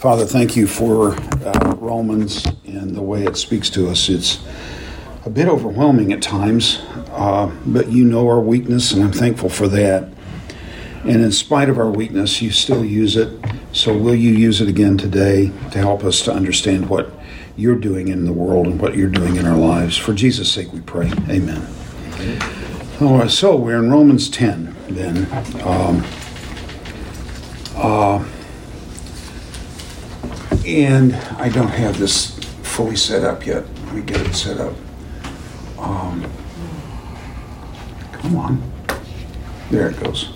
Father, thank you for Romans and the way it speaks to us. It's a bit overwhelming at times, but you know our weakness, and I'm thankful for that. And in spite of our weakness, you still use it. So will you use it again today to help us to understand what you're doing in the world and what you're doing in our lives? For Jesus' sake we pray. Amen. All right, so we're in Romans 10 then. And I don't have this fully set up yet. Let me get it set up. Come on. There it goes.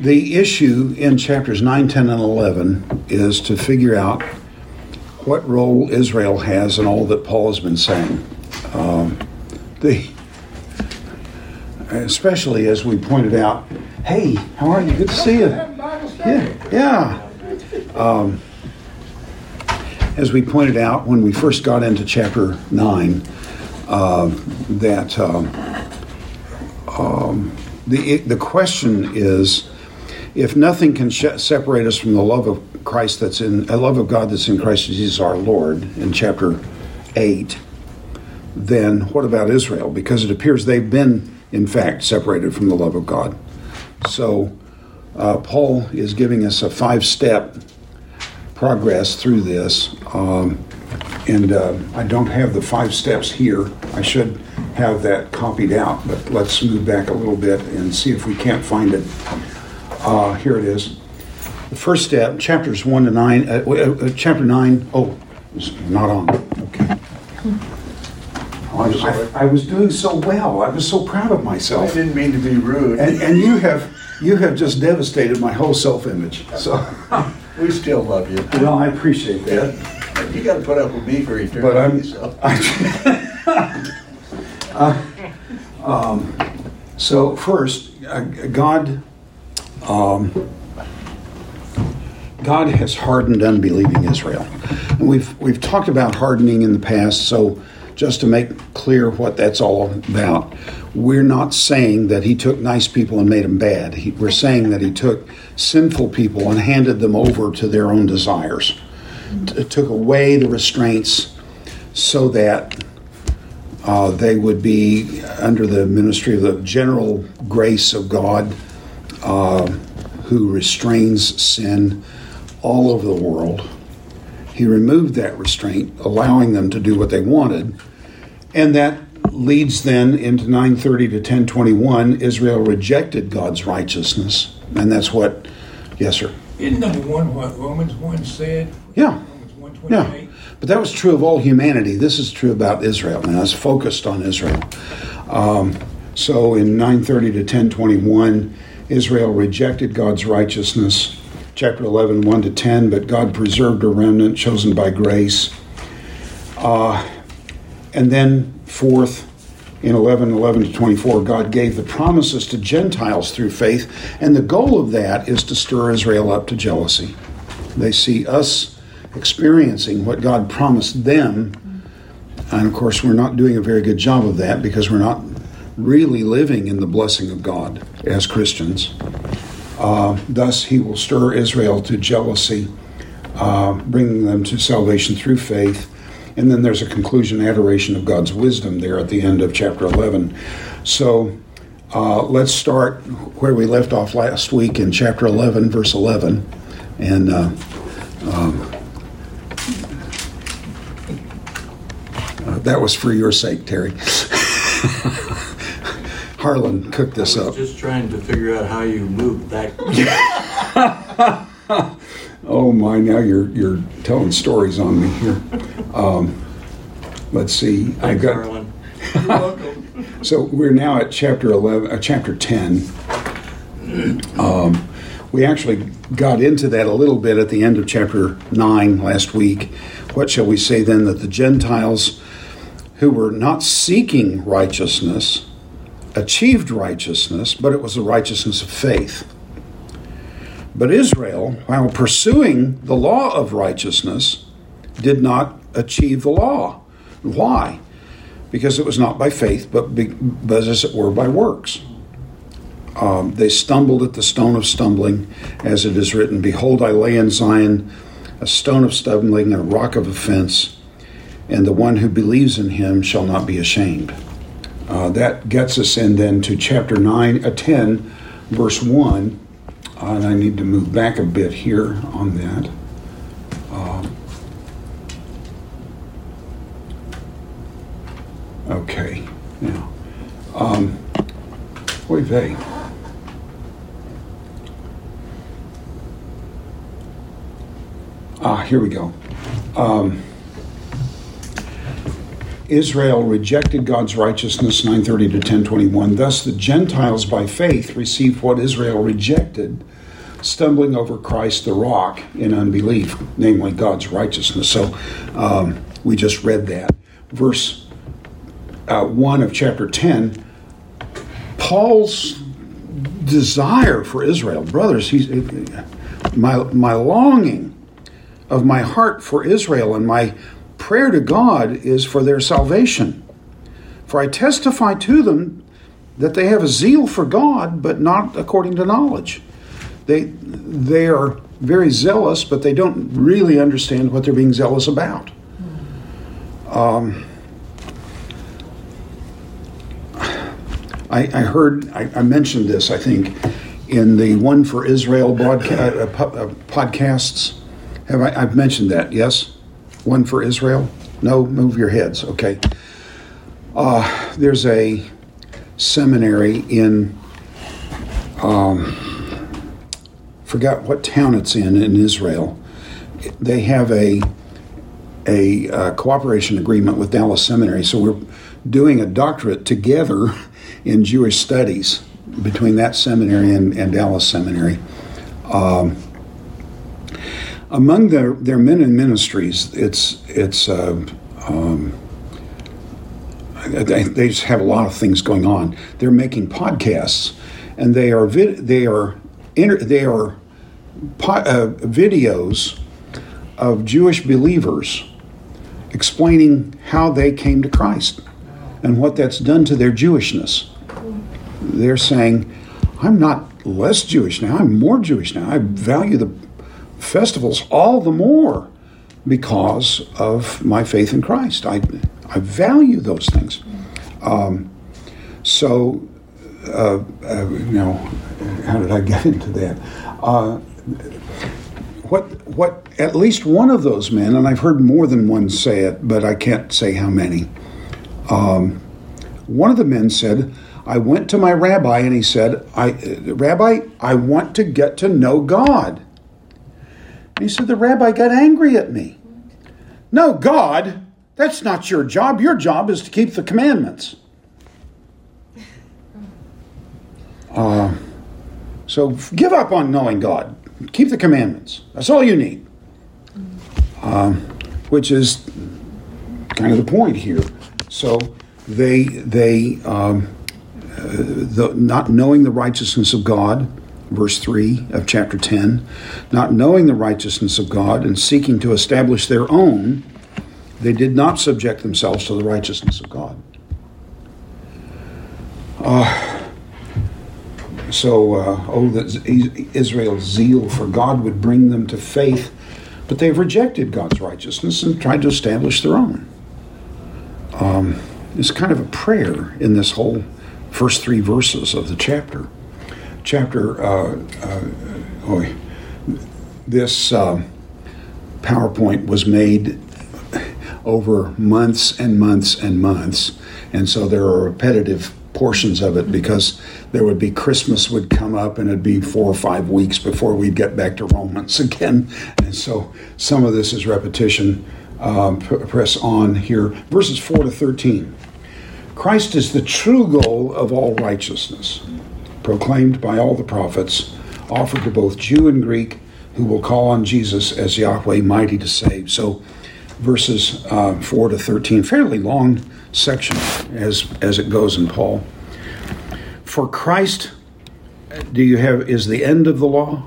The issue in chapters 9, 10, and 11 is to figure out what role Israel has in all that Paul has been saying. Especially as we pointed out, hey, how are you? Good to see you. Yeah. As we pointed out when we first got into chapter 9, the question is, if nothing can separate us from the love of Christ that's in Christ Jesus our Lord, in chapter 8, then what about Israel? Because it appears they've been, in fact, separated from the love of God. So Paul is giving us a 5-step progress through this. And I don't have the 5 steps here. I should have that copied out, but let's move back a little bit and see if we can't find it. Here it is. The first step, chapters 1 to 9, chapter 9, it's not on. Okay. I was doing so well. I was so proud of myself. I didn't mean to be rude. And you have just devastated my whole self-image. So we still love you. Well, I appreciate that. You got to put up with me for eternity. But so first, God has hardened unbelieving Israel, and we've talked about hardening in the past. So just to make clear what that's all about, we're not saying that he took nice people and made them bad. We're saying that he took sinful people and handed them over to their own desires. Took away the restraints so that they would be under the ministry of the general grace of God, who restrains sin all over the world. He removed that restraint, allowing them to do what they wanted. And that leads then into 9:30 to 10:21. Israel rejected God's righteousness. And that's what... Yes, sir? Isn't that what Romans 1 said? Yeah. Romans 1:28? Yeah. But that was true of all humanity. This is true about Israel. Now, it's focused on Israel. So in 9:30 to 10:21, Israel rejected God's righteousness. Chapter 11, 1 to 10, but God preserved a remnant chosen by grace. And then fourth, in 11 to 24, God gave the promises to Gentiles through faith, and the goal of that is to stir Israel up to jealousy. They see us experiencing what God promised them, and of course we're not doing a very good job of that because we're not really living in the blessing of God as Christians. Thus he will stir Israel to jealousy, bringing them to salvation through faith. And then there's a conclusion, adoration of God's wisdom there at the end of chapter 11. So let's start where we left off last week in chapter 11, verse 11. And that was for your sake, Terry. Harlan cooked this up. I was just trying to figure out how you moved that. Oh my! Now you're telling stories on me here. Let's see. Thanks, I got. Harlan. You're welcome. So we're now at chapter 11, chapter 10. We actually got into that a little bit at the end of chapter 9 last week. What shall we say then? That the Gentiles, who were not seeking righteousness, achieved righteousness, but it was the righteousness of faith. But Israel, while pursuing the law of righteousness, did not achieve the law. Why? Because it was not by faith, but as it were by works. They stumbled at the stone of stumbling, as it is written, "Behold, I lay in Zion a stone of stumbling and a rock of offense, and the one who believes in him shall not be ashamed." That gets us in then to chapter 10, verse 1. And I need to move back a bit here on that. Okay, now. Oy vey. Here we go. Israel rejected God's righteousness, 9:30 to 10:21. Thus the Gentiles by faith received what Israel rejected, stumbling over Christ the rock in unbelief, namely God's righteousness. So we just read that. Verse 1 of chapter 10, Paul's desire for Israel. Brothers, my longing of my heart for Israel and my prayer to God is for their salvation. For I testify to them that they have a zeal for God, but not according to knowledge. They are very zealous, but they don't really understand what they're being zealous about. I mentioned this, I think, in the One for Israel podcasts. I've mentioned that, yes? One for Israel? No, move your heads. Okay. There's a seminary in, forgot what town it's in Israel. They have a cooperation agreement with Dallas Seminary, so we're doing a doctorate together in Jewish studies between that seminary and Dallas Seminary. Among their men in ministries, they just have a lot of things going on. They're making podcasts, and they are videos of Jewish believers explaining how they came to Christ and what that's done to their Jewishness. They're saying, "I'm not less Jewish now. I'm more Jewish now. I value the festivals all the more because of my faith in Christ. I value those things." How did I get into that? What? At least one of those men, and I've heard more than one say it, but I can't say how many. One of the men said, "I went to my rabbi, and he said, Rabbi, I want to get to know God." And he said, "The rabbi got angry at me. No, God, that's not your job. Your job is to keep the commandments." So give up on knowing God. Keep the commandments. That's all you need. Which is kind of the point here. So they not knowing the righteousness of God, verse 3 of chapter 10, not knowing the righteousness of God and seeking to establish their own, they did not subject themselves to the righteousness of God. That Israel's zeal for God would bring them to faith, but they've rejected God's righteousness and tried to establish their own. It's kind of a prayer in this whole first three verses of the chapter. This PowerPoint was made over months and months and months, and so there are repetitive portions of it because there would be Christmas would come up, and it'd be 4 or 5 weeks before we'd get back to Romans again, and so some of this is repetition. Press on here, verses 4 to 13. Christ is the true goal of all righteousness, proclaimed by all the prophets, offered to both Jew and Greek, who will call on Jesus as Yahweh, mighty to save. So verses 4 to 13, fairly long section as it goes in Paul. For Christ, is the end of the law?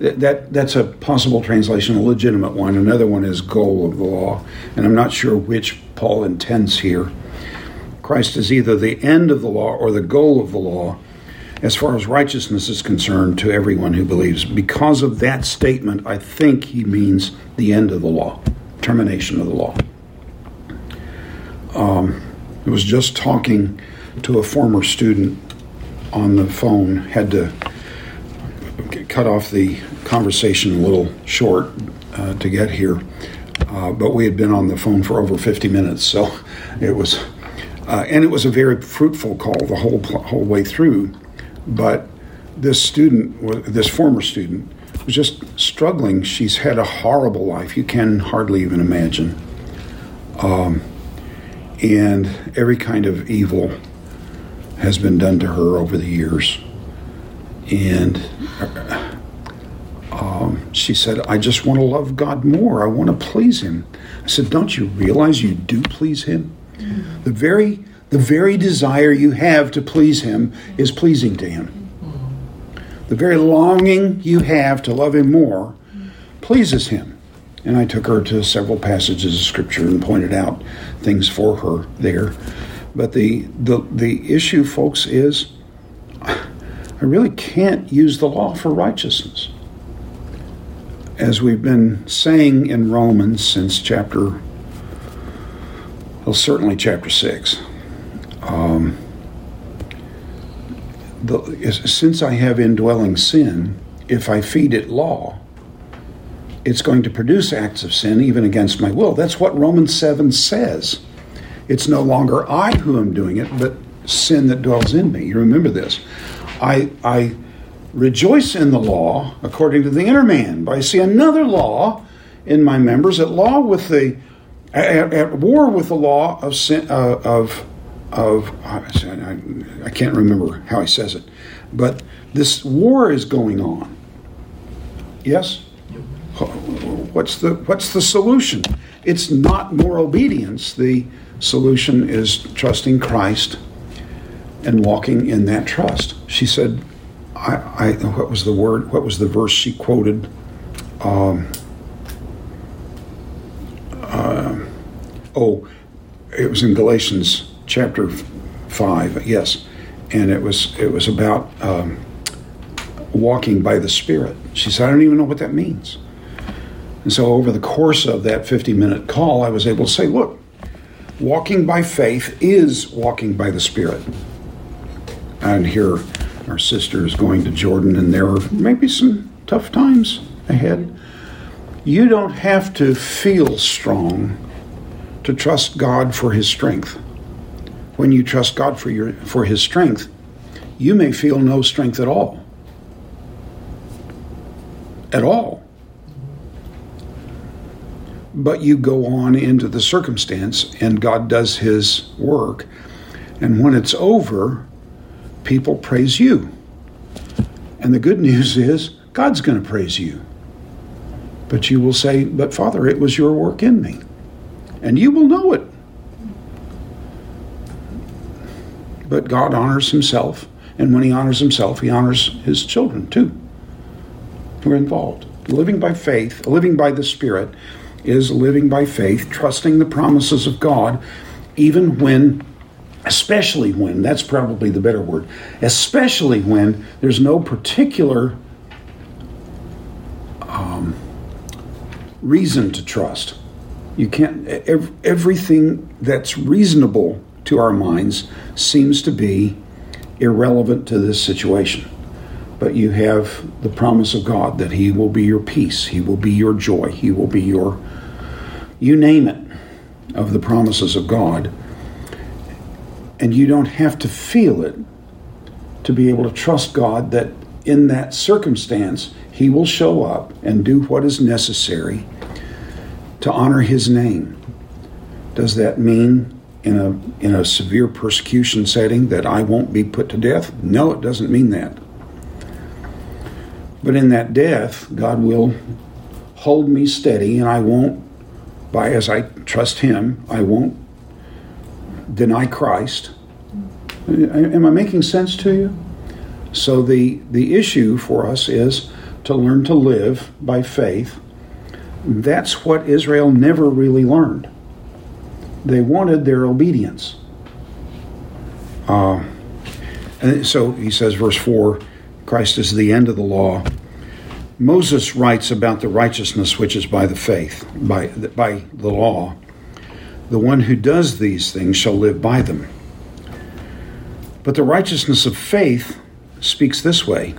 Yeah. That's a possible translation, a legitimate one. Another one is goal of the law, and I'm not sure which Paul intends here. Christ is either the end of the law or the goal of the law, as far as righteousness is concerned, to everyone who believes. Because of that statement, I think he means the end of the law, termination of the law. I was just talking to a former student on the phone, had to cut off the conversation a little short to get here, but we had been on the phone for over 50 minutes, so it was... and it was a very fruitful call the whole way through, but this former student, was just struggling. She's had a horrible life you can hardly even imagine, and every kind of evil has been done to her over the years. And she said, "I just want to love God more. I want to please Him." I said, "Don't you realize you do please Him? The very desire you have to please Him is pleasing to Him. The very longing you have to love Him more pleases Him." And I took her to several passages of Scripture and pointed out things for her there. But the issue, folks, is I really can't use the law for righteousness. As we've been saying in Romans since chapter 6. Since I have indwelling sin, if I feed it law, it's going to produce acts of sin even against my will. That's what Romans 7 says. It's no longer I who am doing it, but sin that dwells in me. You remember this. I rejoice in the law according to the inner man, but I see another law in my members at war with the law of sin, I can't remember how he says it, but this war is going on. Yes? What's the solution? It's not more obedience. The solution is trusting Christ and walking in that trust. She said, what was the word? What was the verse she quoted? It was in Galatians chapter 5, yes, and it was about walking by the Spirit. She said, "I don't even know what that means." And so over the course of that 50-minute call, I was able to say, look, walking by faith is walking by the Spirit. And here our sister is going to Jordan, and there are maybe some tough times ahead. You don't have to feel strong to trust God for His strength. When you trust God for His strength, you may feel no strength at all. At all. But you go on into the circumstance, and God does His work. And when it's over, people praise you. And the good news is, God's going to praise you. But you will say, "But Father, it was your work in me." And you will know it. But God honors Himself, and when He honors Himself, He honors His children too, who are involved. Living by faith, living by the Spirit, is living by faith, trusting the promises of God, especially when there's no particular reason to trust. You can't. Everything that's reasonable to our minds seems to be irrelevant to this situation. But you have the promise of God that He will be your peace, He will be your joy, He will be your, you name it, of the promises of God. And you don't have to feel it to be able to trust God that in that circumstance, He will show up and do what is necessary to honor His name. Does that mean in a severe persecution setting that I won't be put to death? No, it doesn't mean that. But in that death, God will hold me steady, and I won't, by as I trust Him, I won't deny Christ. Am I making sense to you? So the issue for us is to learn to live by faith. That's what Israel never really learned. They wanted their obedience. And so he says, verse 4, Christ is the end of the law. Moses writes about the righteousness which is by the faith, by the law. The one who does these things shall live by them. But the righteousness of faith speaks this way: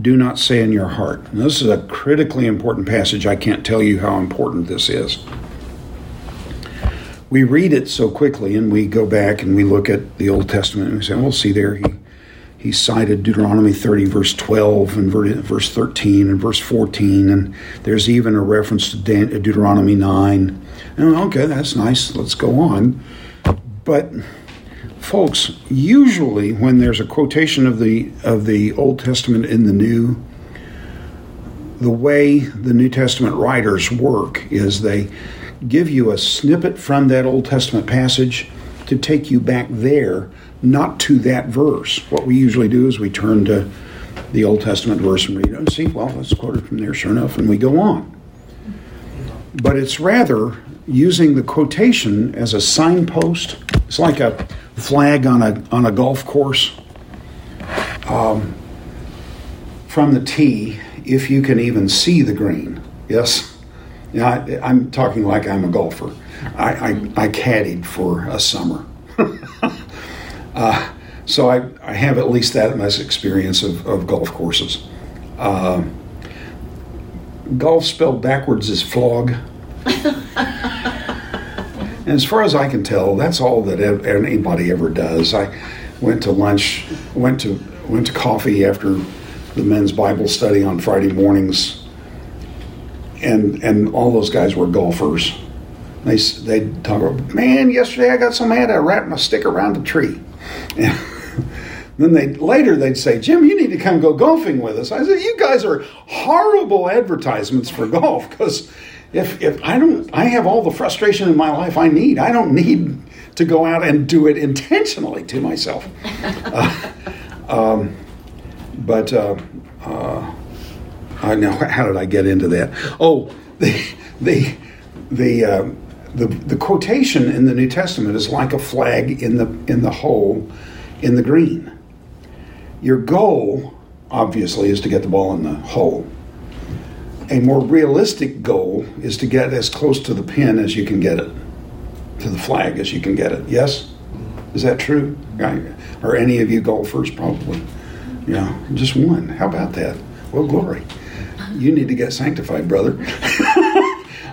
do not say in your heart. And this is a critically important passage. I can't tell you how important this is. We read it so quickly, and we go back and we look at the Old Testament and we say, well, see there, he cited Deuteronomy 30, verse 12, and verse 13, and verse 14, and there's even a reference to Deuteronomy 9. And okay, that's nice. Let's go on. But folks, usually when there's a quotation of the Old Testament in the New, the way the New Testament writers work is they give you a snippet from that Old Testament passage to take you back there, not to that verse. What we usually do is we turn to the Old Testament verse and read it and see, well, let's quote it from there, sure enough, and we go on. But it's rather using the quotation as a signpost. It's like a flag on a golf course. From the tee, if you can even see the green. Yes? Now, I'm talking like I'm a golfer. I caddied for a summer. So I have at least that much experience of golf courses. Golf spelled backwards is flog. And as far as I can tell, that's all that anybody ever does. I went to lunch, went to coffee after the men's Bible study on Friday mornings, and all those guys were golfers. They talk about, man, yesterday I got so mad I wrapped my stick around a tree. And then they'd say, Jim, you need to come go golfing with us. I said, you guys are horrible advertisements for golf, because I have all the frustration in my life I need. I don't need to go out and do it intentionally to myself. I know, how did I get into that? Oh, the quotation in the New Testament is like a flag in the hole in the green. Your goal, obviously, is to get the ball in the hole. A more realistic goal is to get as close to the pin as you can get it, to the flag as you can get it. Yes? Is that true? Are any of you golfers? Probably. Yeah, just one. How about that? Well, glory. You need to get sanctified, brother.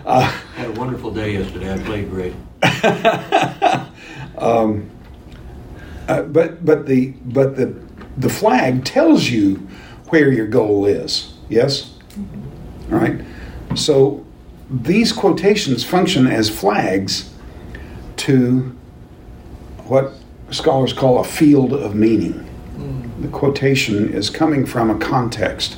I had a wonderful day yesterday. I played great. But the flag tells you where your goal is. Yes? All right. So these quotations function as flags to what scholars call a field of meaning. The quotation is coming from a context,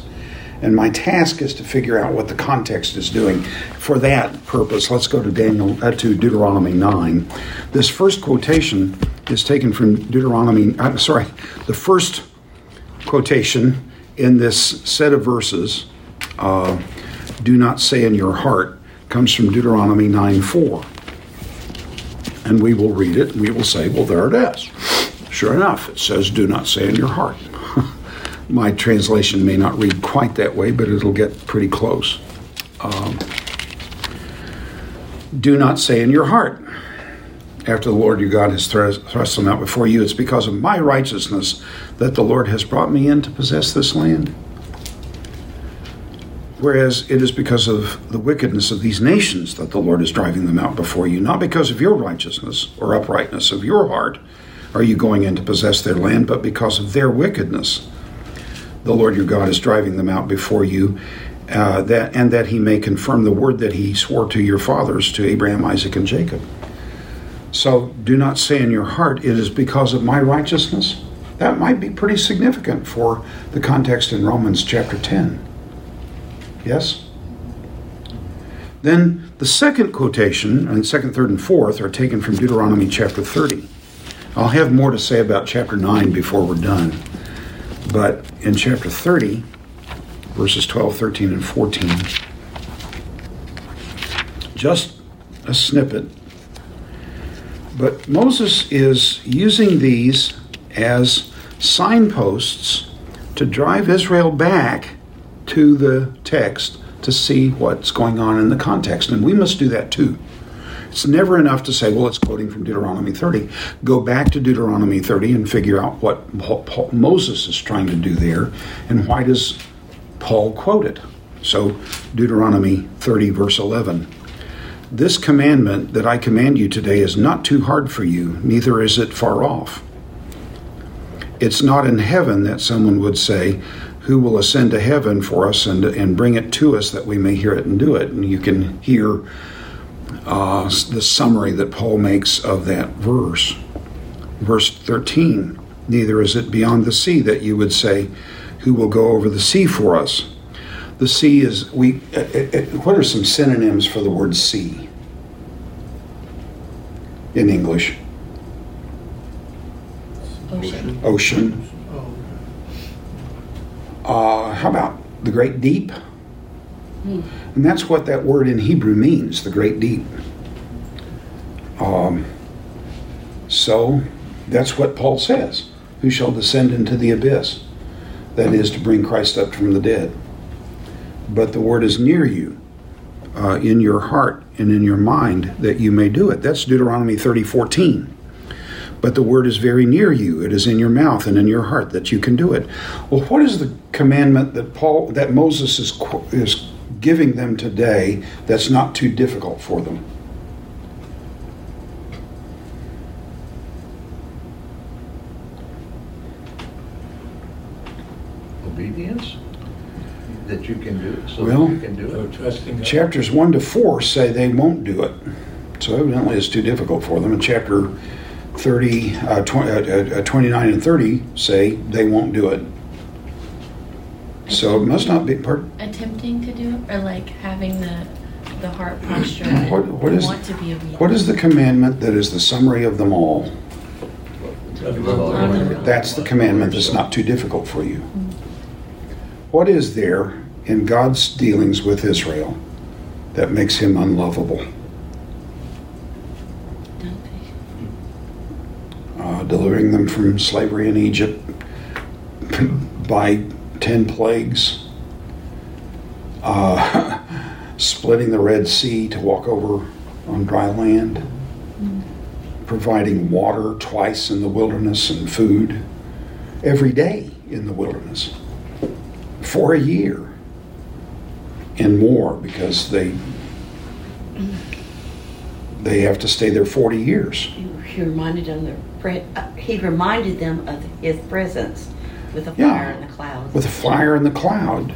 and my task is to figure out what the context is doing. For that purpose, let's go to Deuteronomy 9. This first quotation is taken from the first quotation in this set of verses. Do not say in your heart comes from Deuteronomy 9:4, and we will read it and we will say, well, there it is. Sure enough, it says, do not say in your heart. My translation may not read quite that way, but it'll get pretty close. Do not say in your heart, after the Lord your God has thrust them out before you, it's because of my righteousness that the Lord has brought me in to possess this land. Whereas it is because of the wickedness of these nations that the Lord is driving them out before you, not because of your righteousness or uprightness of your heart are you going in to possess their land, but because of their wickedness. The Lord your God is driving them out before you, that he may confirm the word that he swore to your fathers, to Abraham, Isaac, and Jacob. So do not say in your heart, it is because of my righteousness. That might be pretty significant for the context in Romans chapter 10. Yes? Then the second quotation, and second, third, and fourth, are taken from Deuteronomy chapter 30. I'll have more to say about chapter 9 before we're done. But in chapter 30, verses 12, 13, and 14, just a snippet. But Moses is using these as signposts to drive Israel back to the text to see what's going on in the context. And we must do that too. It's never enough to say, well, it's quoting from Deuteronomy 30. Go back to Deuteronomy 30 and figure out what Moses is trying to do there and why does Paul quote it. So Deuteronomy 30, verse 11. This commandment that I command you today is not too hard for you, neither is it far off. It's not in heaven that someone would say, who will ascend to heaven for us and bring it to us that we may hear it and do it. And you can hear the summary that Paul makes of that verse. Verse 13, neither is it beyond the sea that you would say, who will go over the sea for us? The sea is, what are some synonyms for the word sea in English? Ocean. How about the great deep? And that's what that word in Hebrew means, the great deep. So that's what Paul says. Who shall descend into the abyss? That is to bring Christ up from the dead. But the word is near you, in your heart and in your mind, that you may do it. That's Deuteronomy 30:14. But the word is very near you. It is in your mouth and in your heart that you can do it. Well, what is the commandment that Moses is giving them today that's not too difficult for them? Obedience? That you can do it, you can do it. Trusting God. Chapters 1 to 4 say they won't do it. So evidently it's too difficult for them. In chapter 29 and 30 say they won't do it. So it must not be part attempting to do it, or like having the heart posture. Want to be obedient. What is the commandment that is the summary of them all? That's the commandment that's not too difficult for you. What is there in God's dealings with Israel that makes him unlovable? Delivering them from slavery in Egypt by 10 plagues, splitting the Red Sea to walk over on dry land, providing water twice in the wilderness and food every day in the wilderness for a year and more, because they have to stay there 40 years. He reminded them of his presence with a fire in the cloud. With a fire in the cloud.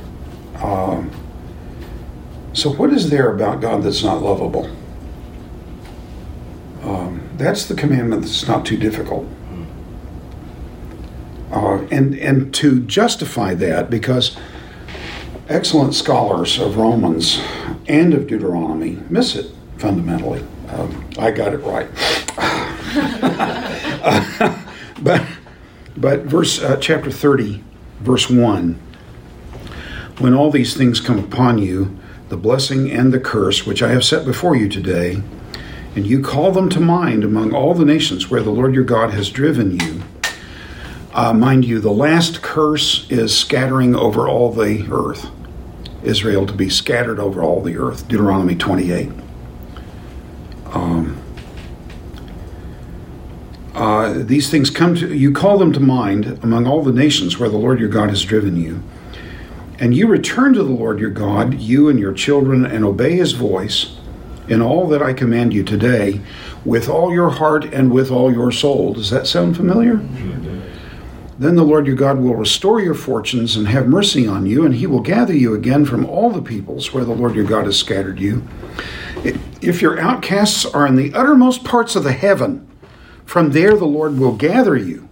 So what is there about God that's not lovable? That's the commandment that's not too difficult. And to justify that, because excellent scholars of Romans and of Deuteronomy miss it fundamentally. I got it right. But chapter 30, verse 1. When all these things come upon you, the blessing and the curse, which I have set before you today, and you call them to mind among all the nations where the Lord your God has driven you. Mind you, the last curse is scattering over all the earth. Israel to be scattered over all the earth. Deuteronomy 28. These things come to you, call them to mind among all the nations where the Lord your God has driven you. And you return to the Lord your God, you and your children, and obey his voice in all that I command you today with all your heart and with all your soul. Does that sound familiar? Mm-hmm. Then the Lord your God will restore your fortunes and have mercy on you, and he will gather you again from all the peoples where the Lord your God has scattered you. If your outcasts are in the uttermost parts of the heaven, from there the Lord will gather you,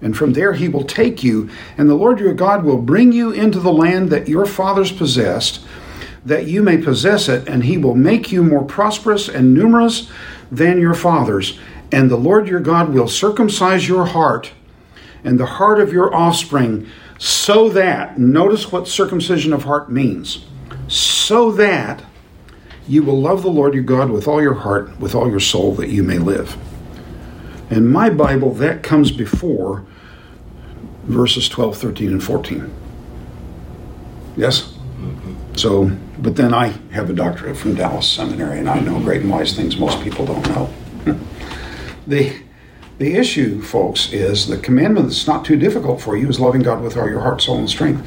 and from there he will take you, and the Lord your God will bring you into the land that your fathers possessed, that you may possess it, and he will make you more prosperous and numerous than your fathers. And the Lord your God will circumcise your heart and the heart of your offspring, so that, notice what circumcision of heart means, so that you will love the Lord your God with all your heart, with all your soul, that you may live. In my Bible, that comes before verses 12, 13, and 14. Yes? So, but then I have a doctorate from Dallas Seminary, and I know great and wise things most people don't know. The issue, folks, is the commandment that's not too difficult for you is loving God with all your heart, soul, and strength.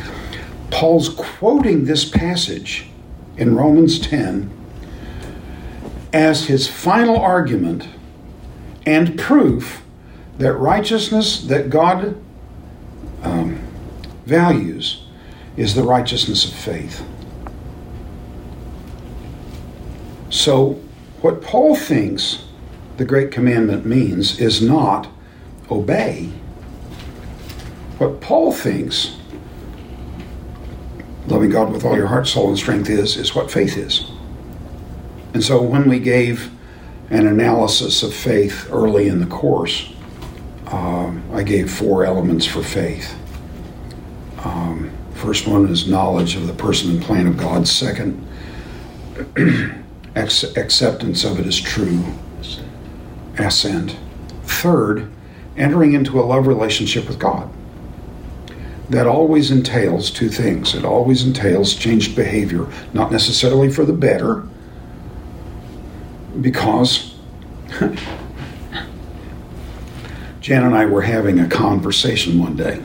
Paul's quoting this passage in Romans 10 as his final argument and proof that righteousness that God values is the righteousness of faith. So what Paul thinks the great commandment means is not obey. What Paul thinks loving God with all your heart, soul, and strength is what faith is. And so when we gave an analysis of faith early in the course, I gave four elements for faith. First one is knowledge of the person and plan of God. Second, acceptance of it as true. Assent. Third, entering into a love relationship with God. That always entails two things. It always entails changed behavior, not necessarily for the better, because Jan and I were having a conversation one day,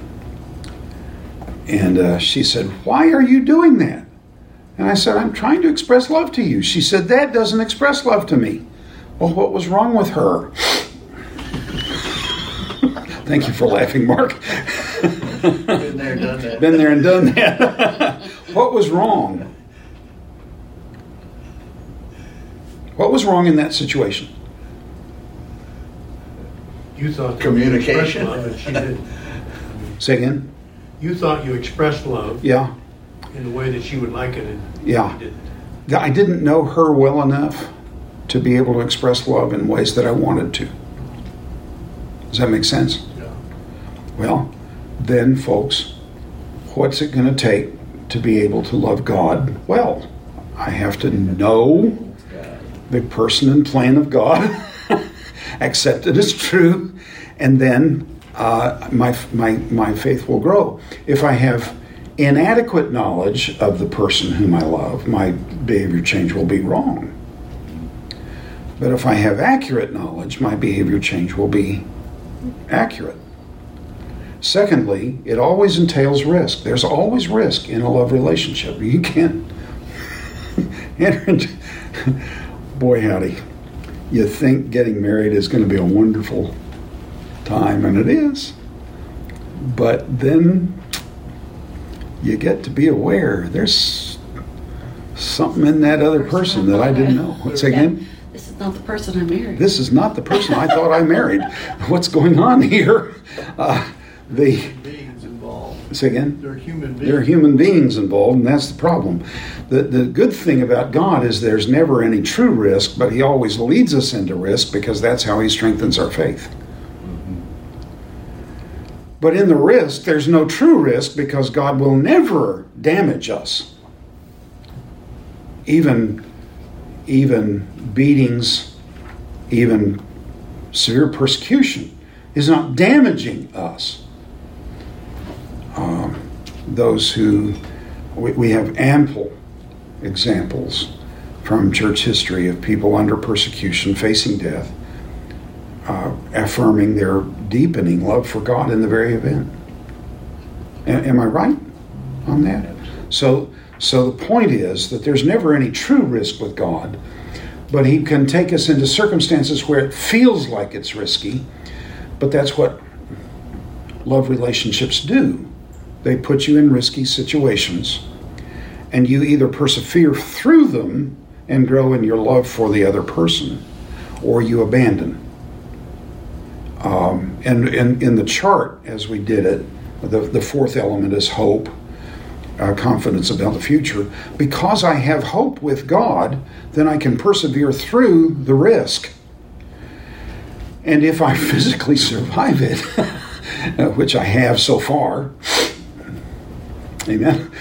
and she said, "Why are you doing that?" And I said, "I'm trying to express love to you." She said, "That doesn't express love to me." Well, what was wrong with her? Thank you for laughing, Mark. Been there, done that. Been there and done that. What was wrong? What was wrong in that situation? You thought communication. Love, and she didn't. Say again. You thought you expressed love. Yeah. In the way that she would like it. And yeah. You didn't. I didn't know her well enough to be able to express love in ways that I wanted to. Does that make sense? Yeah. Well, then, folks, what's it going to take to be able to love God well? I have to know the person and plan of God, accept it as true, and then my faith will grow. If I have inadequate knowledge of the person whom I love, my behavior change will be wrong. But if I have accurate knowledge, my behavior change will be accurate. Secondly, it always entails risk. There's always risk in a love relationship. You can't enter into... Boy, howdy. You think getting married is going to be a wonderful time, and it is. But then you get to be aware there's something in that other person that I didn't know. What's that again? This is not the person I married. This is not the person I thought I married. What's going on here? Beings involved. Say again? They're human beings. They're human beings involved, and that's the problem. The good thing about God is there's never any true risk, but He always leads us into risk because that's how He strengthens our faith. Mm-hmm. But in the risk, there's no true risk because God will never damage us. Even beatings, even severe persecution is not damaging us. Those who, we have ample examples from church history of people under persecution, facing death, affirming their deepening love for God in the very event. Am I right on that? So the point is that there's never any true risk with God, but He can take us into circumstances where it feels like it's risky, but that's what love relationships do. They put you in risky situations, and you either persevere through them and grow in your love for the other person, or you abandon. And in the chart, as we did it, the fourth element is hope, confidence about the future. Because I have hope with God, then I can persevere through the risk. And if I physically survive it, which I have so far, amen.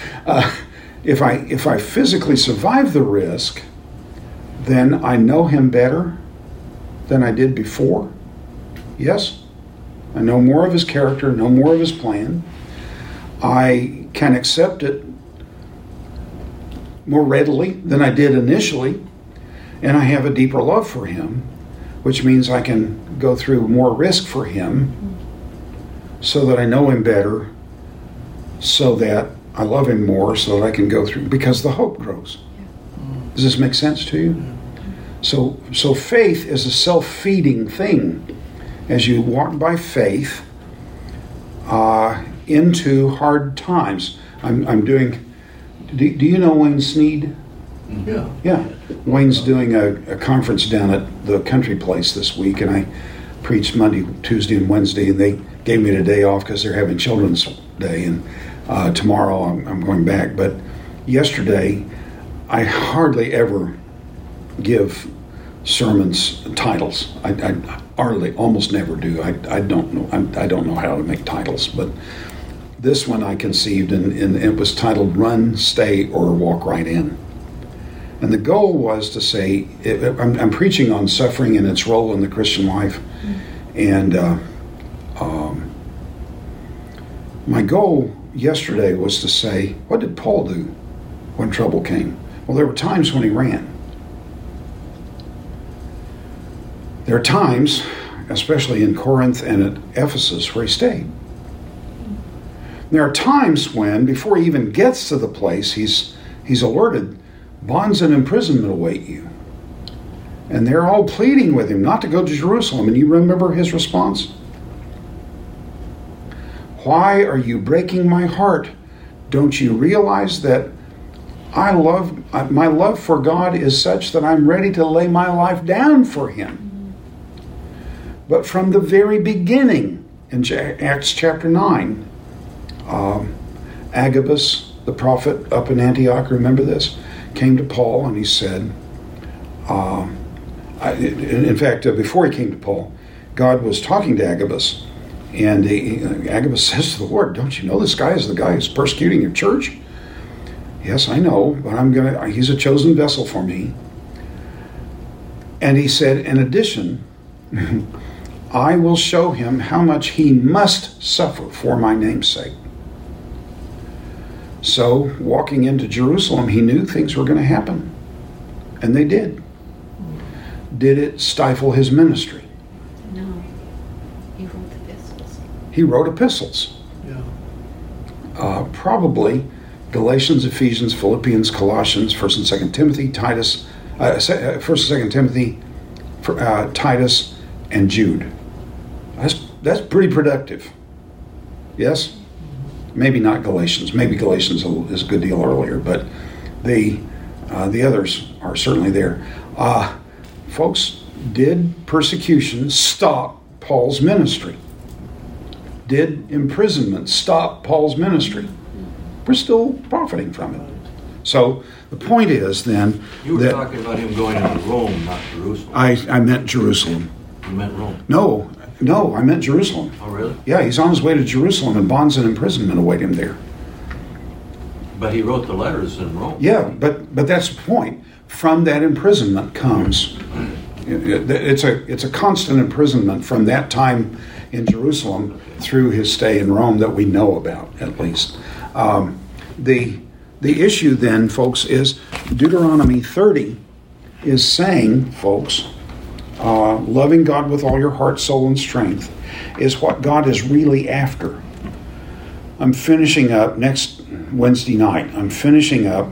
If I physically survive the risk, then I know Him better than I did before. Yes? I know more of His character, know more of His plan. I can accept it more readily than I did initially, and I have a deeper love for Him, which means I can go through more risk for Him so that I know Him better, so that I love Him more, so that I can go through, because the hope grows. Does this make sense to you? So faith is a self-feeding thing. As you walk by faith into hard times. I'm doing... Do you know Wayne Sneed? Yeah. Yeah. Wayne's doing a conference down at the Country Place this week, and I preached Monday, Tuesday, and Wednesday, and they gave me the day off because they're having Children's Day, and tomorrow I'm going back. But yesterday, I hardly ever give sermons titles. I hardly, almost never do. I don't know how to make titles, but this one I conceived, and it was titled "Run, Stay, or Walk Right In." And the goal was to say, I'm preaching on suffering and its role in the Christian life. And my goal yesterday was to say, what did Paul do when trouble came? Well, there were times when he ran. There are times, especially in Corinth and at Ephesus, where he stayed. There are times when, before he even gets to the place, he's alerted, bonds and imprisonment await you. And they're all pleading with him not to go to Jerusalem. And you remember his response? Why are you breaking my heart? Don't you realize that my love for God is such that I'm ready to lay my life down for Him? But from the very beginning, in Acts chapter 9, Agabus, the prophet up in Antioch, remember this? Came to Paul and he said, before he came to Paul, God was talking to Agabus, and Agabus says to the Lord, don't you know this guy is the guy who's persecuting your church? Yes, I know, but he's a chosen vessel for me. And he said, in addition, I will show him how much he must suffer for my name's sake. So, walking into Jerusalem, he knew things were going to happen. And they did. Did it stifle his ministry? No. He wrote epistles. Yeah. Probably Galatians, Ephesians, Philippians, Colossians, 1 and 2 Timothy, Titus, 1 and 2 Timothy, Titus, and Jude. That's pretty productive. Yes? Maybe not Galatians. Maybe Galatians is a good deal earlier, but the others are certainly there. Folks, did persecution stop Paul's ministry? Did imprisonment stop Paul's ministry? We're still profiting from it. So the point is then... You were talking about him going into Rome, not Jerusalem. I meant Jerusalem. You meant Rome? No, I meant Jerusalem. Oh, really? Yeah, he's on his way to Jerusalem, and bonds and imprisonment await him there. But he wrote the letters in Rome. Yeah, but that's the point. From that imprisonment comes... It's a constant imprisonment from that time in Jerusalem through his stay in Rome that we know about, at least. The issue then, folks, is Deuteronomy 30 is saying, folks... loving God with all your heart, soul, and strength is what God is really after. I'm finishing up next Wednesday night. I'm finishing up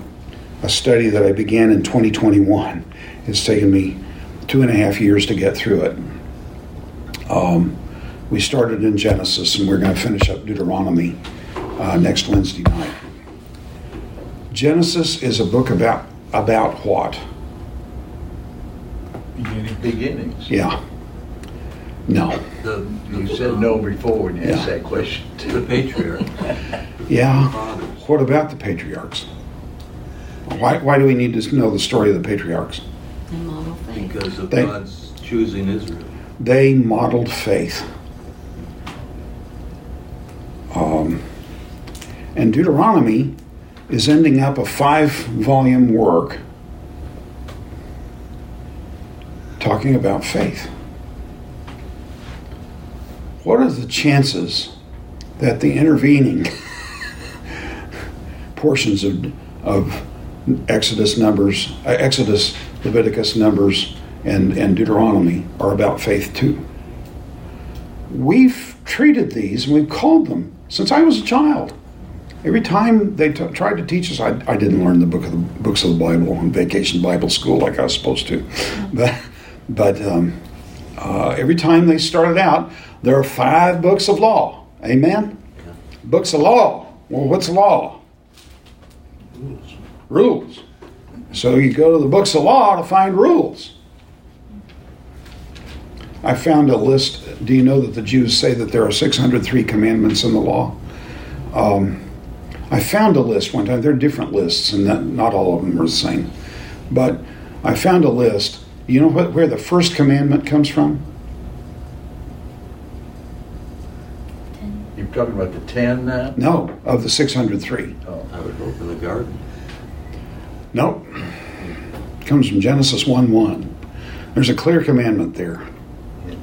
a study that I began in 2021. It's taken me 2.5 years to get through it. We started in Genesis, and we're going to finish up Deuteronomy next Wednesday night. Genesis is a book about what? Beginnings. Yeah. No. You said no before when you asked that question. The patriarchs. Yeah. What about the patriarchs? Why do we need to know the story of the patriarchs? They modeled faith. Because of God's choosing Israel. They modeled faith. And Deuteronomy is ending up a 5-volume work talking about faith. What are the chances that the intervening portions of Exodus, Leviticus, Numbers, and Deuteronomy are about faith too? We've treated these, and we've called them since I was a child. Every time they tried to teach us, I didn't learn the books of the Bible on vacation Bible school like I was supposed to. But every time they started out, there are 5 books of law. Amen? Yeah. Books of law. Well, what's law? Rules. So you go to the books of law to find rules. I found a list. Do you know that the Jews say that there are 603 commandments in the law? I found a list one time. There are different lists, and not all of them are the same. But I found a list. You know where the first commandment comes from? You're talking about the 10 now? No, of the 603. Oh, I would go for the garden. No, it comes from Genesis 1:1. There's a clear commandment there.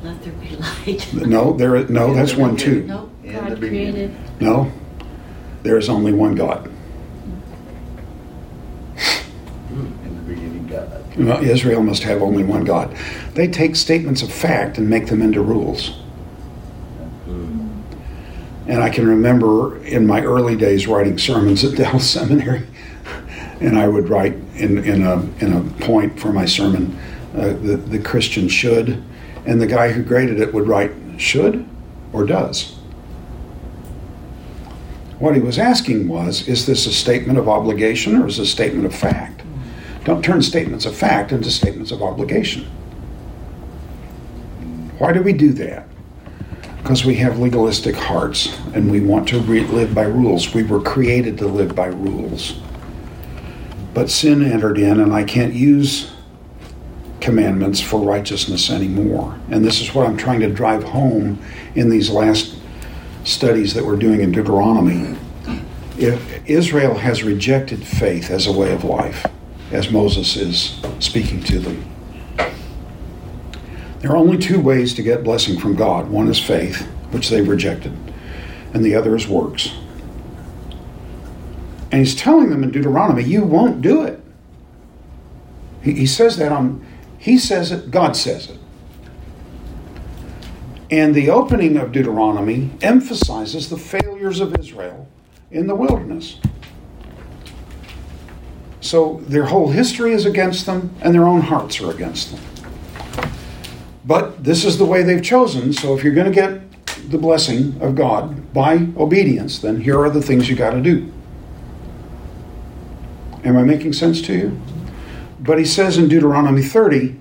Let there be light. No, that's 1:2. No, God created. No, there is only one God. Well, Israel must have only one God. They take statements of fact and make them into rules. And I can remember in my early days writing sermons at Dallas Seminary, and I would write in a point for my sermon, the Christian should, and the guy who graded it would write should or does. What he was asking was, is this a statement of obligation or is it a statement of fact? Don't turn statements of fact into statements of obligation. Why do we do that? Because we have legalistic hearts and we want to live by rules. We were created to live by rules. But sin entered in, and I can't use commandments for righteousness anymore. And this is what I'm trying to drive home in these last studies that we're doing in Deuteronomy. If Israel has rejected faith as a way of life, as Moses is speaking to them. There are only 2 ways to get blessing from God. One is faith, which they've rejected, and the other is works. And he's telling them in Deuteronomy, you won't do it. He says that he says it, God says it. And the opening of Deuteronomy emphasizes the failures of Israel in the wilderness. So their whole history is against them, and their own hearts are against them. But this is the way they've chosen, so if you're going to get the blessing of God by obedience, then here are the things you got to do. Am I making sense to you? But he says in Deuteronomy 30,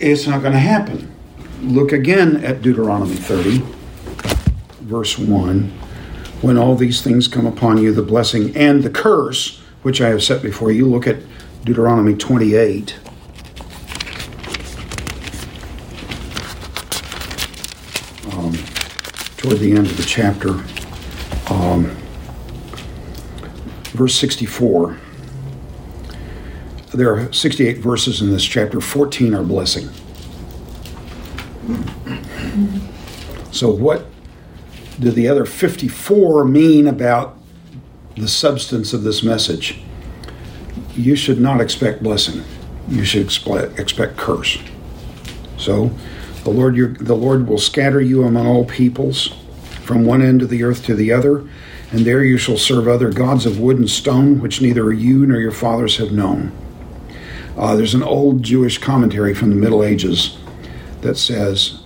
it's not going to happen. Look again at Deuteronomy 30, verse 1. When all these things come upon you, the blessing and the curse, which I have set before you. Look at Deuteronomy 28. Toward the end of the chapter. Verse 64. There are 68 verses in this chapter. 14 are blessing. So what do the other 54 mean about the substance of this message? You should not expect blessing. You should expect curse. So, the Lord will scatter you among all peoples, from one end of the earth to the other, and there you shall serve other gods of wood and stone, which neither you nor your fathers have known. There's an old Jewish commentary from the Middle Ages that says,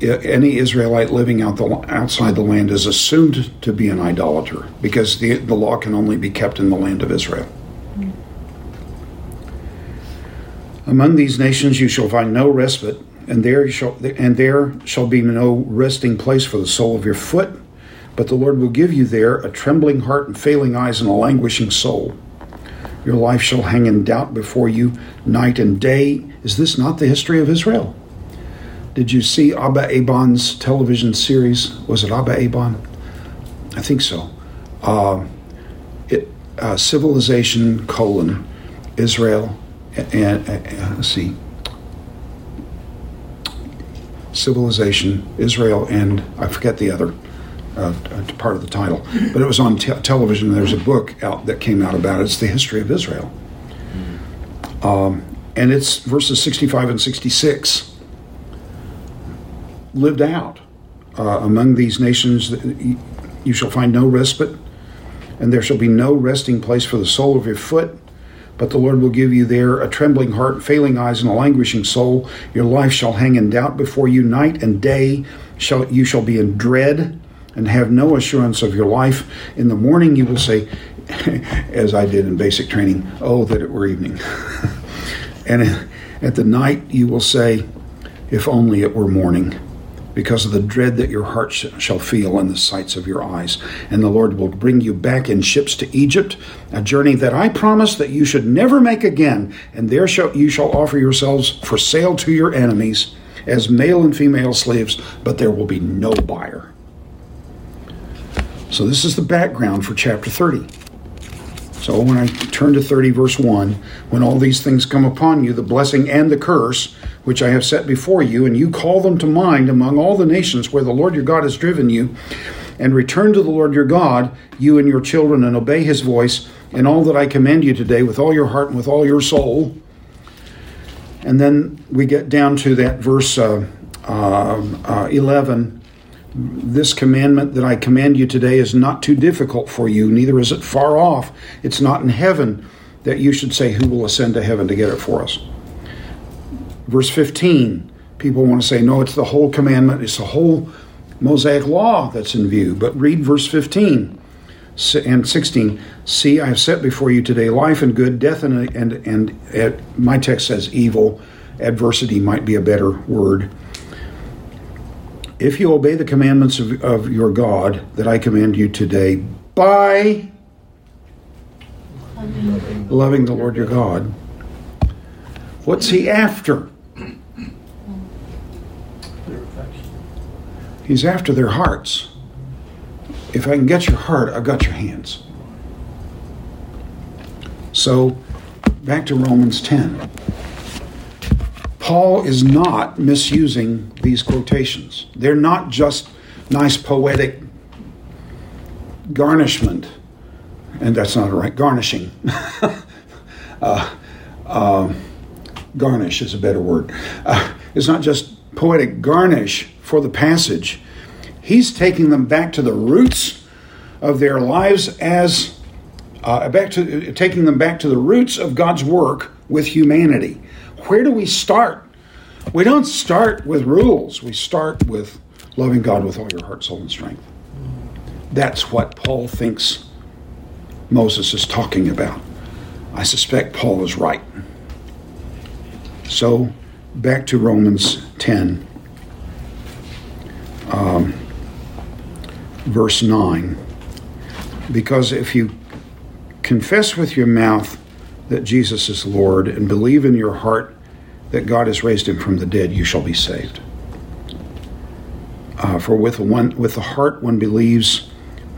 any Israelite living outside the land is assumed to be an idolater because the law can only be kept in the land of Israel. Mm. Among these nations you shall find no respite, and there shall be no resting place for the sole of your foot, but the Lord will give you there a trembling heart and failing eyes and a languishing soul. Your life shall hang in doubt before you night and day. Is this not the history of Israel? Did you see Abba Eban's television series? Was it Abba Eban? I think so. Civilization, Israel, and let's see. civilization, Israel, and I forget the other part of the title, but it was on television. And there's a book out that came out about it. It's the history of Israel, and it's verses 65 and 66 lived out among these nations. You shall find no respite, and there shall be no resting place for the sole of your foot. But the Lord will give you there a trembling heart, failing eyes, and a languishing soul. Your life shall hang in doubt before you. Night and day you shall be in dread and have no assurance of your life. In the morning you will say, as I did in basic training, oh, that it were evening. And at the night you will say, if only it were morning, because of the dread that your heart shall feel in the sights of your eyes. And the Lord will bring you back in ships to Egypt, a journey that I promised that you should never make again. And there you shall offer yourselves for sale to your enemies as male and female slaves, but there will be no buyer. So this is the background for chapter 30. So when I turn to 30, verse 1, when all these things come upon you, the blessing and the curse, which I have set before you, and you call them to mind among all the nations where the Lord your God has driven you, and return to the Lord your God, you and your children, and obey his voice, in all that I command you today with all your heart and with all your soul. And then we get down to that verse 11. This commandment that I command you today is not too difficult for you, neither is it far off. It's not in heaven that you should say, who will ascend to heaven to get it for us? Verse 15, people want to say, no, it's the whole commandment. It's the whole Mosaic law that's in view. But read verse 15 and 16. See, I have set before you today life and good, death and my text says evil. Adversity might be a better word. If you obey the commandments of your God that I command you today by loving the Lord your God, what's he after? He's after their hearts. If I can get your heart, I've got your hands. So, back to Romans 10. Paul is not misusing these quotations. They're not just nice poetic garnishment. And that's not right. Garnishing. Garnish is a better word. It's not just poetic garnish for the passage. He's taking them back to the roots of their lives as... taking them back to the roots of God's work with humanity. Where do we start? We don't start with rules. We start with loving God with all your heart, soul, and strength. That's what Paul thinks Moses is talking about. I suspect Paul is right. So, back to Romans 10, verse 9. Because if you confess with your mouth that Jesus is Lord, and believe in your heart that God has raised him from the dead, you shall be saved. For with the heart one believes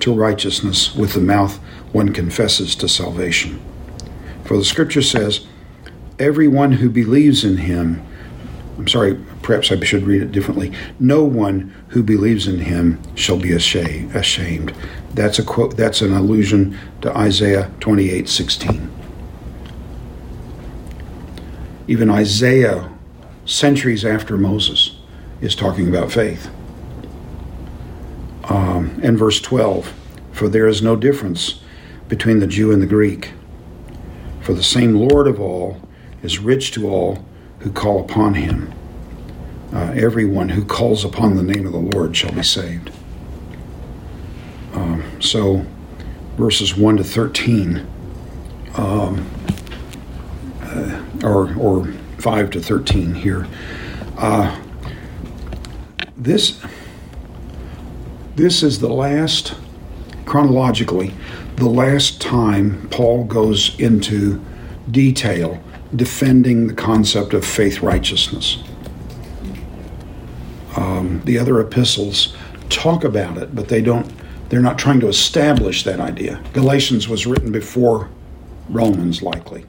to righteousness, with the mouth one confesses to salvation. For the scripture says, everyone who believes in him, I'm sorry, perhaps I should read it differently, no one who believes in him shall be ashamed. That's a quote. That's an allusion to Isaiah 28:16. Even Isaiah, centuries after Moses, is talking about faith. And verse 12, for there is no difference between the Jew and the Greek, for the same Lord of all is rich to all who call upon him. Everyone who calls upon the name of the Lord shall be saved. So, verses 1 to 13... or 5 to 13 here. This is the last, chronologically, the last time Paul goes into detail defending the concept of faith righteousness. The other epistles talk about it, but they're not trying to establish that idea. Galatians was written before Romans, likely.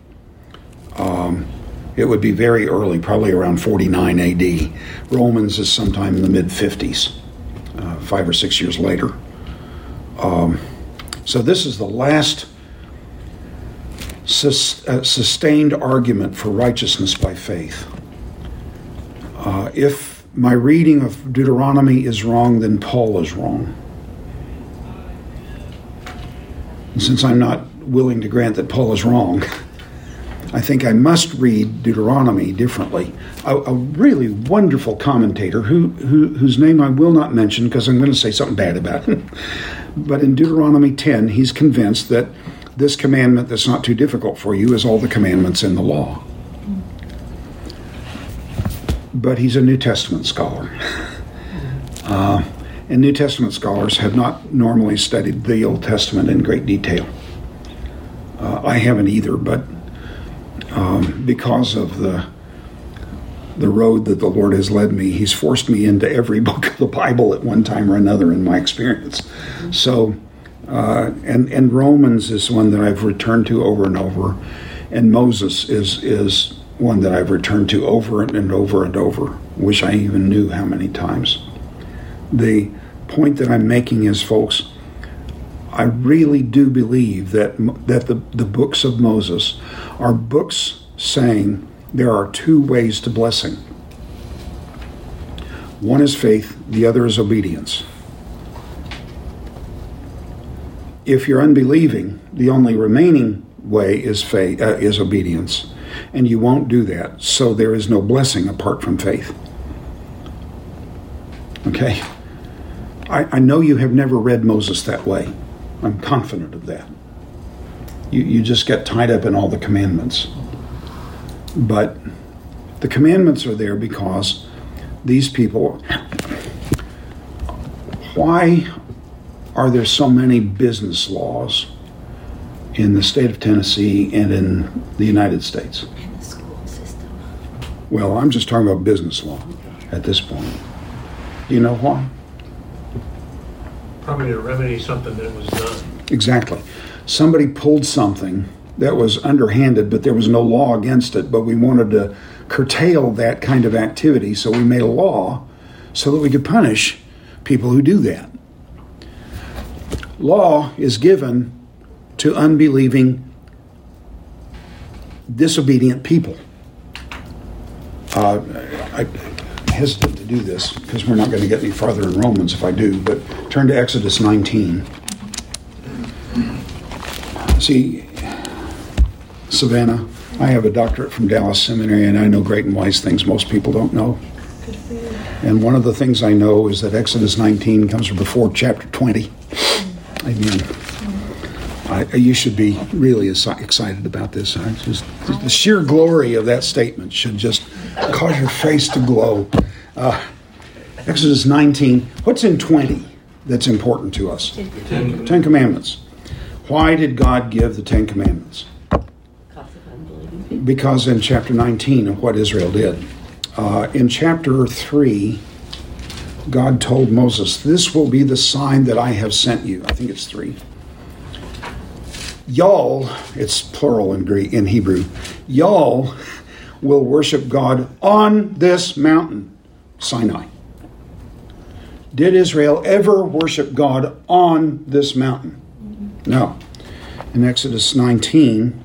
It would be very early, probably around 49 AD. Romans is sometime in the mid-50s, 5 or 6 years later. So this is the last sustained argument for righteousness by faith. If my reading of Deuteronomy is wrong, then Paul is wrong. And since I'm not willing to grant that Paul is wrong, I think I must read Deuteronomy differently. A really wonderful commentator, whose name I will not mention because I'm going to say something bad about him, but in Deuteronomy 10, he's convinced that this commandment that's not too difficult for you is all the commandments in the law. But he's a New Testament scholar. And New Testament scholars have not normally studied the Old Testament in great detail. I haven't either, but because of the road that the Lord has led me, he's forced me into every book of the Bible at one time or another in my experience. So, and Romans is one that I've returned to over and over, and Moses is one that I've returned to over and over and over. Wish I even knew how many times. The point that I'm making is, folks, I really do believe that the books of Moses are books saying there are two ways to blessing. One is faith, the other is obedience. If you're unbelieving, the only remaining way is faith, is obedience, and you won't do that, so there is no blessing apart from faith. Okay? I know you have never read Moses that way. I'm confident of that. You just get tied up in all the commandments. But the commandments are there because these people... Why are there so many business laws in the state of Tennessee and in the United States? And the school system. Well, I'm just talking about business law at this point. Do you know why? Probably to remedy something that was done. Exactly. Somebody pulled something that was underhanded, but there was no law against it, but we wanted to curtail that kind of activity, so we made a law so that we could punish people who do that. Law is given to unbelieving, disobedient people. I hesitate to do this because we're not going to get any farther in Romans if I do, but turn to Exodus 19. See, Savannah, I have a doctorate from Dallas Seminary, and I know great and wise things most people don't know. And one of the things I know is that Exodus 19 comes from before chapter 20. Amen. You should be really excited about this. Just the sheer glory of that statement should just cause your face to glow. Exodus 19. What's in 20 that's important to us? Ten Commandments. Why did God give the Ten Commandments? Because in chapter 19 of what Israel did. In chapter 3, God told Moses, "This will be the sign that I have sent you." I think it's 3. Y'all, it's plural in Greek, in Hebrew. Y'all will worship God on this mountain, Sinai. Did Israel ever worship God on this mountain? No. In Exodus 19...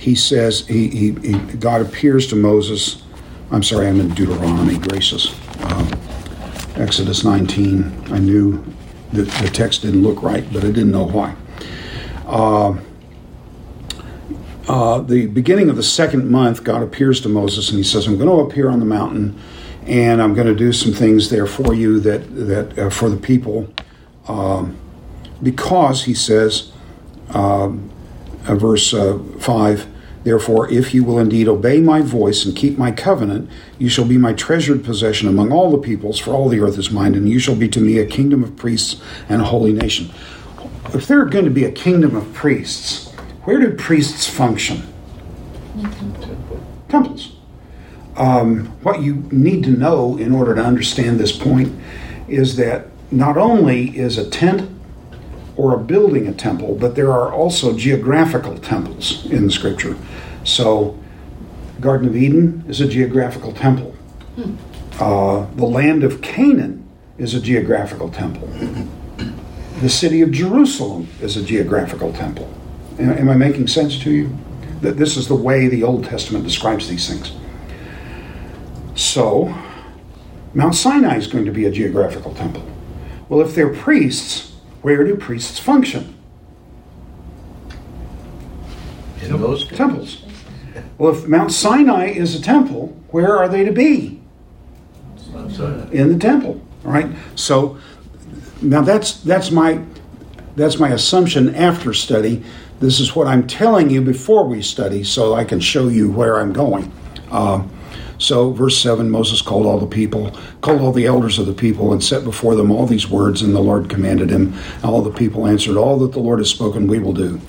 he says, God appears to Moses. I'm sorry, I'm in Deuteronomy, gracious. Exodus 19, I knew that the text didn't look right, but I didn't know why. The beginning of the second month, God appears to Moses, and he says, I'm going to appear on the mountain, and I'm going to do some things there for you that for the people, because, he says, verse 5, therefore, if you will indeed obey my voice and keep my covenant, you shall be my treasured possession among all the peoples, for all the earth is mine, and you shall be to me a kingdom of priests and a holy nation. If there are going to be a kingdom of priests, where do priests function? In temples. What you need to know in order to understand this point is that not only is a tent or a building a temple, but there are also geographical temples in the Scripture. So Garden of Eden is a geographical temple. The land of Canaan is a geographical temple. The city of Jerusalem is a geographical temple. Am I making sense to you? That this is the way the Old Testament describes these things. So, Mount Sinai is going to be a geographical temple. Well, if they're priests, where do priests function? In those temples. Well, if Mount Sinai is a temple, where are they to be? In the temple. All right. So now that's my assumption after study. This is what I'm telling you before we study, so I can show you where I'm going. So, verse 7, Moses called all the elders of the people, and set before them all these words, and the Lord commanded him. All the people answered, all that the Lord has spoken, we will do.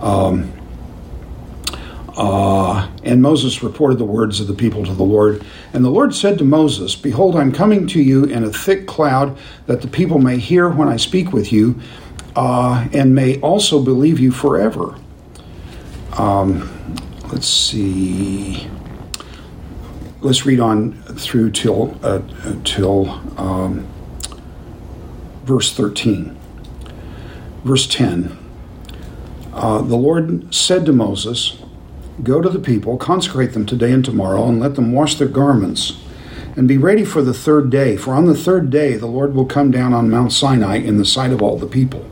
And Moses reported the words of the people to the Lord. And the Lord said to Moses, behold, I'm coming to you in a thick cloud, that the people may hear when I speak with you, and may also believe you forever. Let's see. Let's read on through till verse 13. Verse 10. The Lord said to Moses, go to the people, consecrate them today and tomorrow, and let them wash their garments, and be ready for the third day. For on the third day the Lord will come down on Mount Sinai in the sight of all the people.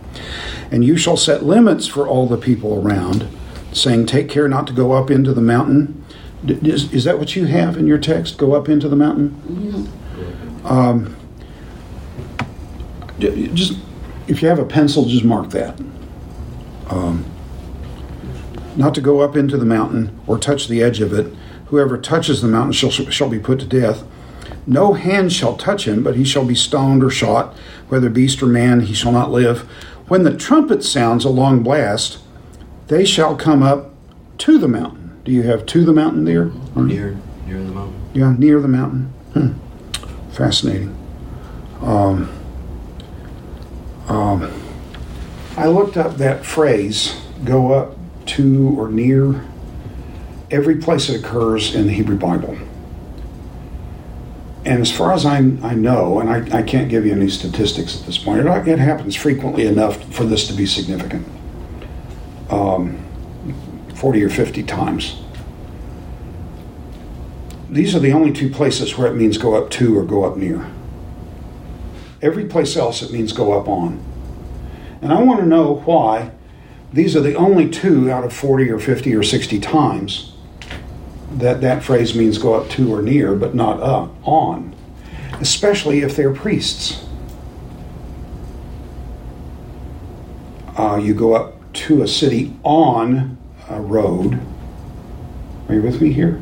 And you shall set limits for all the people around, saying, take care not to go up into the mountain. Is that what you have in your text? Go up into the mountain? Yeah. Just, if you have a pencil, just mark that. Not to go up into the mountain or touch the edge of it. Whoever touches the mountain shall be put to death. No hand shall touch him, but he shall be stoned or shot. Whether beast or man, he shall not live. When the trumpet sounds a long blast, they shall come up to the mountain. Do you have to the mountain there? Near the mountain. Yeah, near the mountain. Fascinating. I looked up that phrase, go up to or near, every place it occurs in the Hebrew Bible. And as far as I know, and I can't give you any statistics at this point, it happens frequently enough for this to be significant. 40 or 50 times. These are the only two places where it means go up to or go up near. Every place else it means go up on. And I want to know why these are the only two out of 40 or 50 or 60 times that phrase means go up to or near, but not up, on, especially if they're priests. You go up to a city on a road. Are you with me here?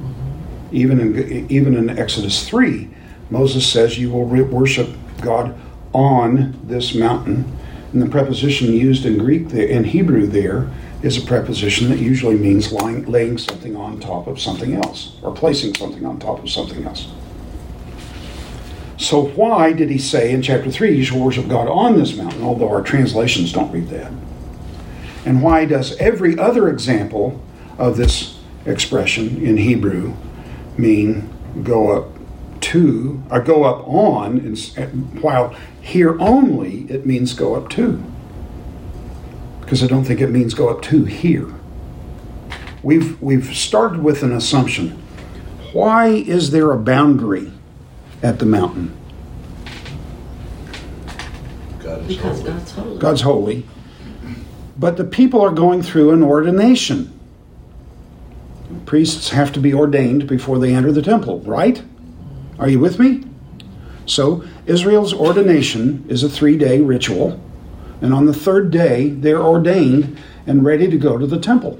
Even in Exodus 3, Moses says you will worship God on this mountain. And the preposition used in Greek there, in Hebrew there, is a preposition that usually means laying something on top of something else, or placing something on top of something else. So why did he say in chapter 3 you shall worship God on this mountain, although our translations don't read that? And why does every other example of this expression in Hebrew mean go up to, or go up on, while here only it means go up to? Because I don't think it means go up to here. We've started with an assumption. Why is there a boundary at the mountain? Because God's holy. God's holy. But the people are going through an ordination. Priests have to be ordained before they enter the temple, right? Are you with me? So Israel's ordination is a 3-day ritual, and on the third day they're ordained and ready to go to the temple,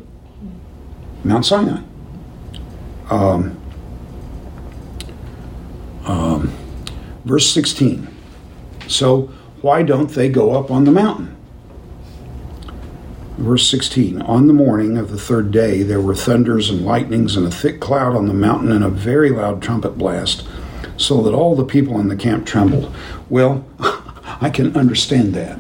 Mount Sinai. Verse 16. So why don't they go up on the mountain? Verse 16, on the morning of the third day, there were thunders and lightnings and a thick cloud on the mountain and a very loud trumpet blast, so that all the people in the camp trembled. Well, I can understand that.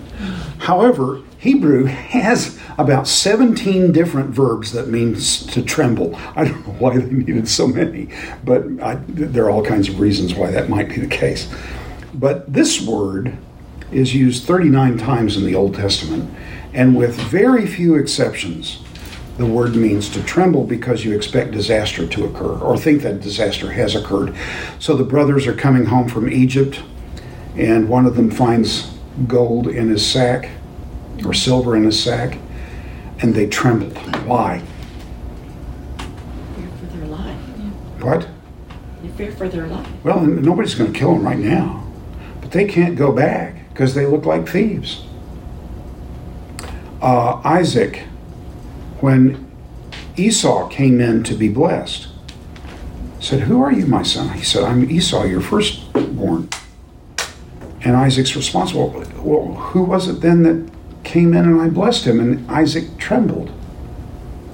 However, Hebrew has about 17 different verbs that means to tremble. I don't know why they needed so many, but there are all kinds of reasons why that might be the case. But this word is used 39 times in the Old Testament, and with very few exceptions, the word means to tremble because you expect disaster to occur or think that disaster has occurred. So the brothers are coming home from Egypt, and one of them finds gold in his sack or silver in his sack, and they trembled. Why? Fear for their life. What? They fear for their life. Well, nobody's going to kill them right now, but they can't go back because they look like thieves. Isaac, when Esau came in to be blessed, said, "Who are you, my son?" He said, "I'm Esau, your firstborn." And Isaac's response, well, who was it then that came in and I blessed him? And Isaac trembled.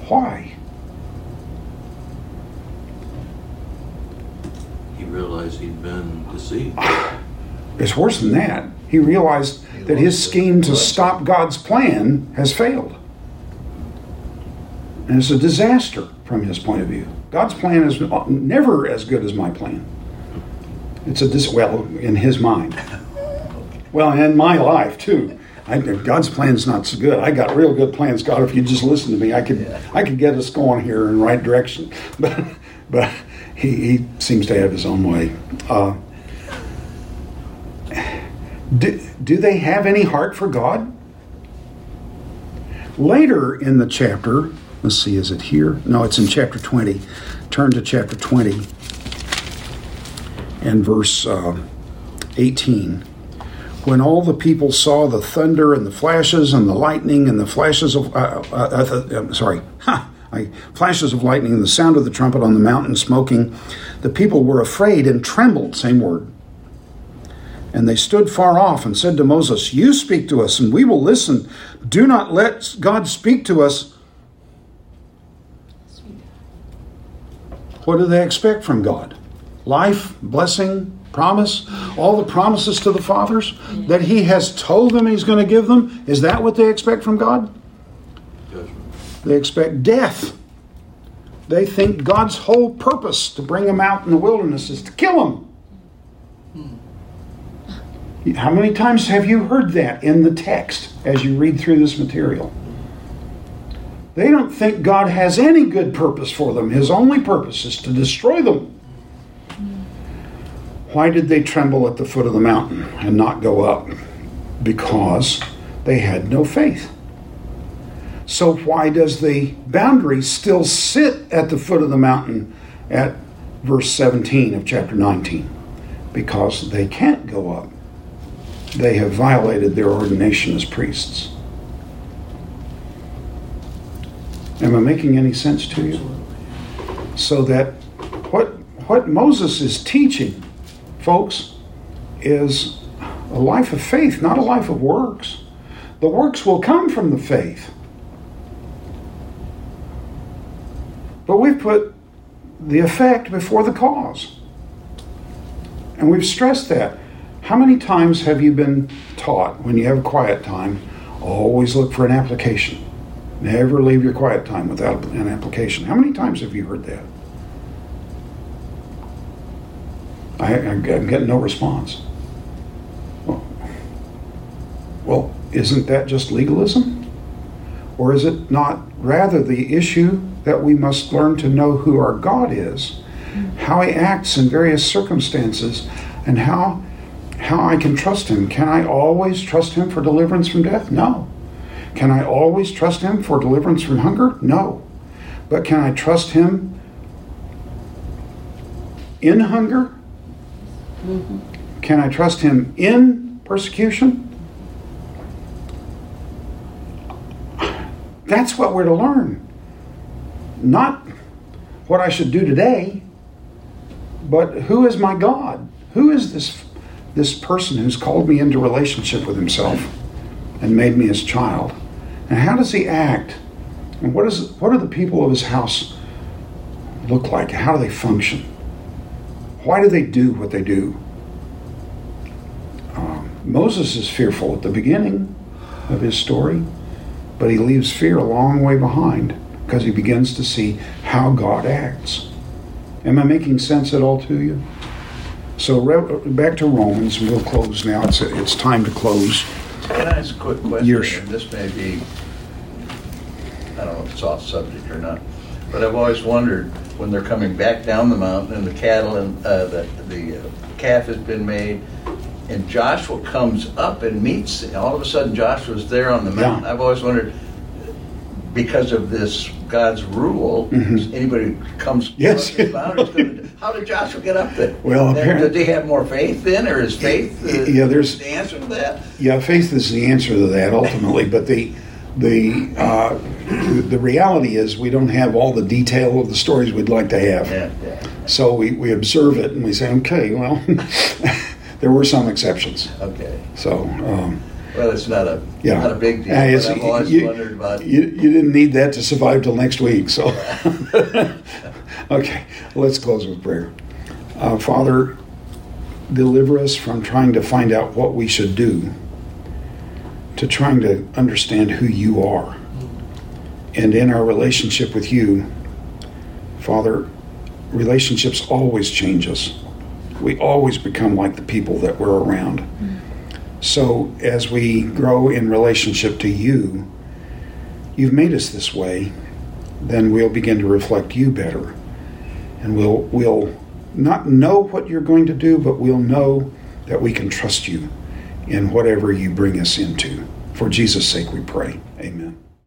Why? He realized he'd been deceived. It's worse than that. He realized that his scheme to stop God's plan has failed. And it's a disaster from his point of view. God's plan is never as good as my plan. It's a in his mind. Well, and in my life, too. God's plan's not so good. I got real good plans, God. If you just listen to me, I could get us going here in the right direction. But he seems to have his own way. Do they have any heart for God? Later in the chapter, let's see, is it here? No, it's in chapter 20. Turn to chapter 20 and verse 18. When all the people saw the thunder and the flashes and the lightning and the flashes of flashes of lightning and the sound of the trumpet on the mountain smoking, the people were afraid and trembled. Same word. And they stood far off and said to Moses, "You speak to us, and we will listen. Do not let God speak to us." What do they expect from God? Life, blessing, promise, all the promises to the fathers that he has told them he's going to give them. Is that what they expect from God? They expect death. They think God's whole purpose to bring them out in the wilderness is to kill them. How many times have you heard that in the text as you read through this material? They don't think God has any good purpose for them. His only purpose is to destroy them. Why did they tremble at the foot of the mountain and not go up? Because they had no faith. So why does the boundary still sit at the foot of the mountain at verse 17 of chapter 19? Because they can't go up. They have violated their ordination as priests. Am I making any sense to you? So that what Moses is teaching, folks, is a life of faith, not a life of works. The works will come from the faith. But we've put the effect before the cause. And we've stressed that. How many times have you been taught when you have a quiet time, always look for an application? Never leave your quiet time without an application. How many times have you heard that? I'm getting no response. Well, isn't that just legalism? Or is it not rather the issue that we must learn to know who our God is, how he acts in various circumstances, and how I can trust him? Can I always trust him for deliverance from death? No. Can I always trust him for deliverance from hunger? No. But can I trust him in hunger? Mm-hmm. Can I trust him in persecution? That's what we're to learn. Not what I should do today, but who is my God? Who is this person who's called me into relationship with himself and made me his child? And how does he act? And what do the people of his house look like? How do they function? Why do they do what they do? Moses is fearful at the beginning of his story. But he leaves fear a long way behind because he begins to see how God acts. Am I making sense at all to you? So back to Romans, and we'll close now. It's time to close. Can I ask a quick question? This may be, I don't know if it's off subject or not, but I've always wondered when they're coming back down the mountain and the cattle and the calf has been made, and Joshua comes up and meets, and all of a sudden Joshua's there on the mountain. Yeah. I've always wondered, because of this God's rule, anybody who comes to the mountain is going to, how did Joshua get up there? Well, apparently, did they have more faith then, or is faith there's the answer to that? Yeah, faith is the answer to that ultimately, but the reality is we don't have all the detail of the stories we'd like to have. Yeah. So we observe it and we say, okay, well, there were some exceptions. Okay. So. Well, it's not a big deal. I've always wondered about it. You didn't need that to survive till next week. So, okay, let's close with prayer. Father, deliver us from trying to find out what we should do to trying to understand who you are. And in our relationship with you, Father, relationships always change us. We always become like the people that we're around. So as we grow in relationship to you, you've made us this way, then we'll begin to reflect you better. And we'll not know what you're going to do, but we'll know that we can trust you in whatever you bring us into. For Jesus' sake we pray. Amen.